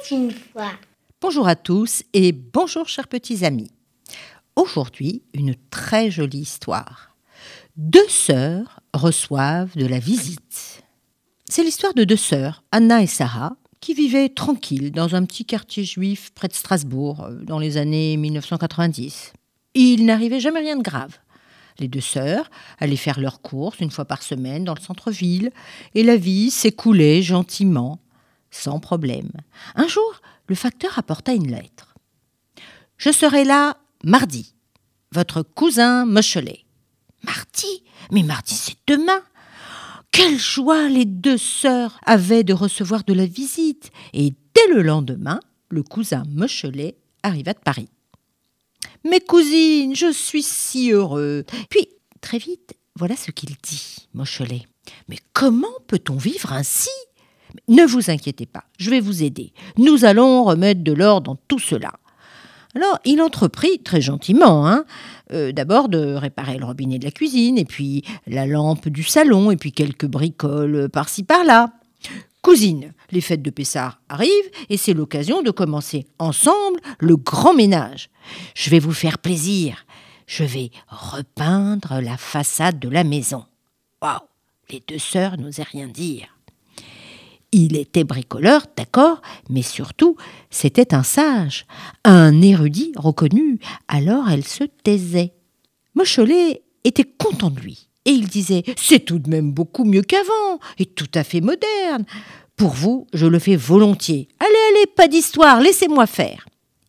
était une fois. Bonjour à tous et bonjour chers petits amis. Aujourd'hui, une très jolie histoire. Deux sœurs reçoivent de la visite. C'est l'histoire de deux sœurs, Anna et Sarah, qui vivaient tranquilles dans un petit quartier juif près de Strasbourg dans les années 1990. Il n'arrivait jamais rien de grave. Les deux sœurs allaient faire leurs courses une fois par semaine dans le centre-ville et la vie s'écoulait gentiment, sans problème. Un jour, le facteur apporta une lettre. « Je serai là mardi, votre cousin Mochelet. »« Mardi ? Mais mardi, c'est demain !» Quelle joie les deux sœurs avaient de recevoir de la visite. Et dès le lendemain, le cousin Mochelet arriva de Paris. « Mes cousines, je suis si heureux !» Puis, très vite, voilà ce qu'il dit, Mochelet. « Mais comment peut-on vivre ainsi ? Ne vous inquiétez pas, je vais vous aider. Nous allons remettre de l'ordre dans tout cela. » Alors, il entreprit, très gentiment, d'abord de réparer le robinet de la cuisine, et puis la lampe du salon, et puis quelques bricoles par-ci par-là. Cousine, les fêtes de Pessard arrivent, et c'est l'occasion de commencer ensemble le grand ménage. Je vais vous faire plaisir. Je vais repeindre la façade de la maison. Waouh, les deux sœurs n'osaient rien dire. Il était bricoleur, d'accord, mais surtout, c'était un sage, un érudit reconnu, alors elle se taisait. Mochelet était content de lui, et il disait « C'est tout de même beaucoup mieux qu'avant, et tout à fait moderne. Pour vous, je le fais volontiers. Allez, pas d'histoire, laissez-moi faire. »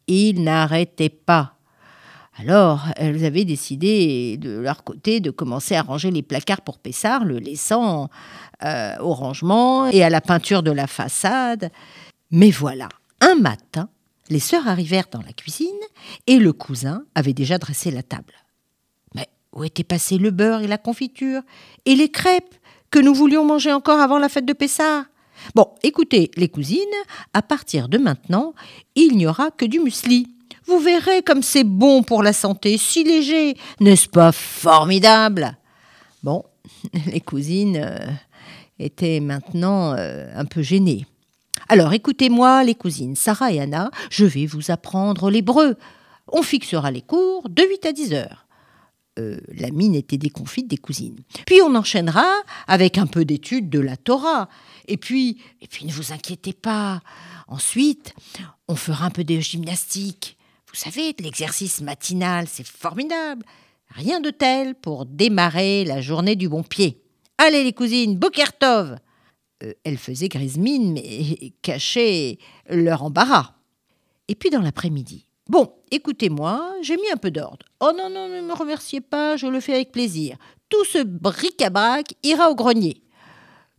Il n'arrêtait pas. Alors, elles avaient décidé de leur côté de commencer à ranger les placards pour Pessard, le laissant au rangement et à la peinture de la façade. Mais voilà, un matin, les sœurs arrivèrent dans la cuisine et le cousin avait déjà dressé la table. Mais où étaient passés le beurre et la confiture et les crêpes que nous voulions manger encore avant la fête de Pessard ? Bon, écoutez, les cousines, à partir de maintenant, il n'y aura que du muesli. Vous verrez comme c'est bon pour la santé, si léger, n'est-ce pas formidable ? Bon, les cousines étaient maintenant un peu gênées. Alors écoutez-moi les cousines, Sarah et Anna, je vais vous apprendre l'hébreu. On fixera les cours de 8 à 10 heures. La mine était déconfite des cousines. Puis on enchaînera avec un peu d'étude de la Torah. Et puis ne vous inquiétez pas. Ensuite, on fera un peu de gymnastique. Vous savez, de l'exercice matinal, c'est formidable. Rien de tel pour démarrer la journée du bon pied. Allez les cousines, Bokertov ! Elles faisaient grise mine, mais cachaient leur embarras. Et puis dans l'après-midi. Bon, écoutez-moi, j'ai mis un peu d'ordre. Oh non, non, ne me remerciez pas, je le fais avec plaisir. Tout ce bric-à-brac ira au grenier.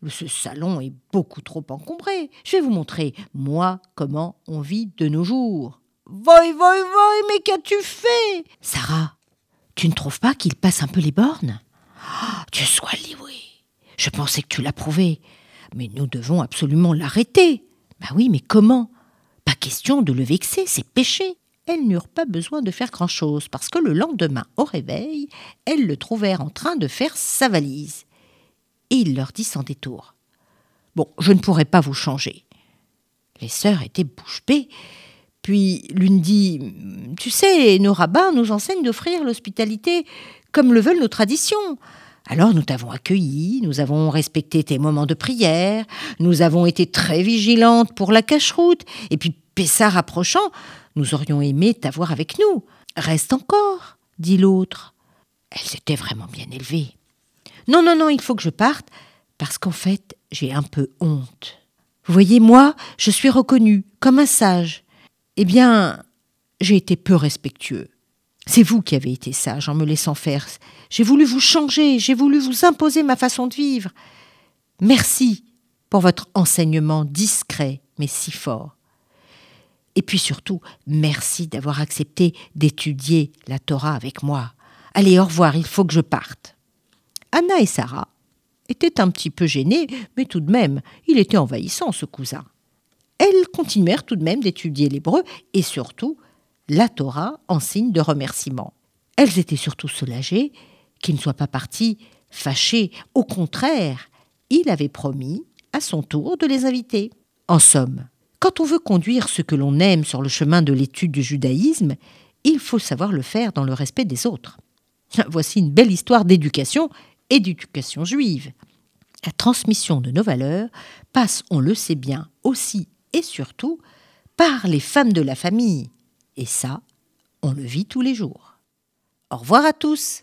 Ce salon est beaucoup trop encombré. Je vais vous montrer, moi, comment on vit de nos jours. Voi, voi, voi, mais qu'as-tu fait ? Sarah, tu ne trouves pas qu'il passe un peu les bornes ? Oh, Dieu soit loué. Je pensais que tu l'approuvais. Mais nous devons absolument l'arrêter. Bah oui, mais comment ? Pas question de le vexer, c'est péché. Elles n'eurent pas besoin de faire grand-chose, parce que le lendemain, au réveil, elles le trouvèrent en train de faire sa valise. Et il leur dit sans détour : « Bon, je ne pourrai pas vous changer. » Les sœurs étaient bouche bée. Puis l'une dit : « Tu sais, nos rabbins nous enseignent d'offrir l'hospitalité comme le veulent nos traditions. Alors nous t'avons accueilli, nous avons respecté tes moments de prière, nous avons été très vigilantes pour la cacheroute, et puis Pessah approchant, nous aurions aimé t'avoir avec nous. Reste encore, dit l'autre. » Elles étaient vraiment bien élevées. « Non, non, non, il faut que je parte, parce qu'en fait, j'ai un peu honte. Vous voyez, moi, je suis reconnue comme un sage. Eh bien, j'ai été peu respectueux. C'est vous qui avez été sage en me laissant faire. J'ai voulu vous changer, j'ai voulu vous imposer ma façon de vivre. Merci pour votre enseignement discret, mais si fort. Et puis surtout, merci d'avoir accepté d'étudier la Torah avec moi. Allez, au revoir, il faut que je parte. » Anna et Sarah étaient un petit peu gênées, mais tout de même, il était envahissant ce cousin. Elles continuèrent tout de même d'étudier l'hébreu et surtout la Torah en signe de remerciement. Elles étaient surtout soulagées qu'il ne soit pas parti fâché. Au contraire, il avait promis à son tour de les inviter. En somme, Quand on veut conduire ce que l'on aime sur le chemin de l'étude du judaïsme, il faut savoir le faire dans le respect des autres. Voici une belle histoire d'éducation et d'éducation juive. La transmission de nos valeurs passe, on le sait bien, aussi et surtout par les femmes de la famille. Et ça, on le vit tous les jours. Au revoir à tous.